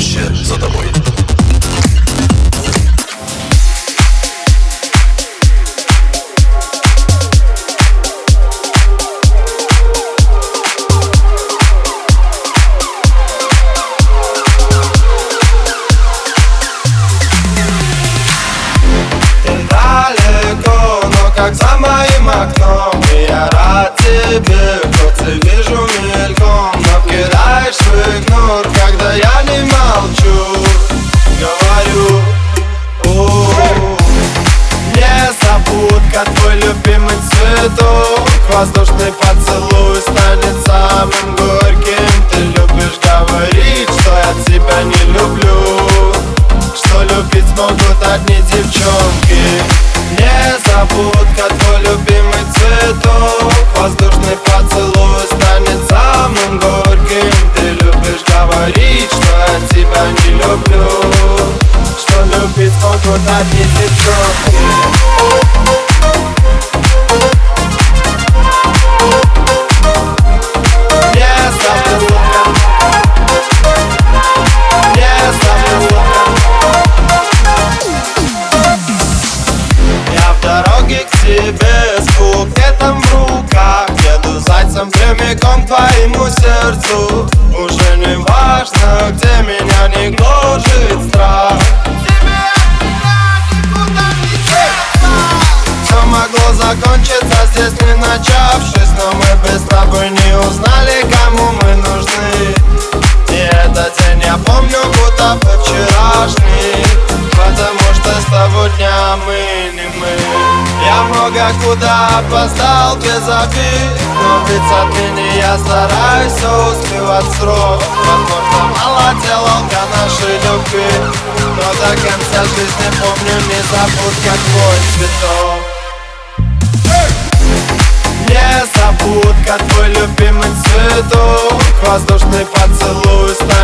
будущее за тобой. Как за моим окном, и я рад тебе, хоть и вижу мельком, но кидаешь свой игнор, когда я не молчу, говорю, Незабудка, твой любимый цветок, воздушный поцелуй станет самым горьким. Ты любишь говорить, что я тебя не люблю, что любить могут одни девчонки. Незабудка, твой любимый цветок, воздушный поцелуй станет самым горьким. Ты любишь говорить, что я тебя не люблю, что любить могут одни девчонки. Звук где-то в руках, еду зайцем прямиком к твоему сердцу. Уже не важно, где меня не гложет страх. Все могло закончиться здесь, не начавшись, но мы без тобой не узнали, кому мы нужны. И этот день я помню, будто бы вчерашний, потому что с того дня мы не мы. Я много куда опоздал без обид, но ведь отныне я стараюсь успевать в срок. Возможно, мало делал для нашей любви, но до конца жизни помню Незабудка, твой цветок. Незабудка, твой любимый цветок, воздушный поцелуй.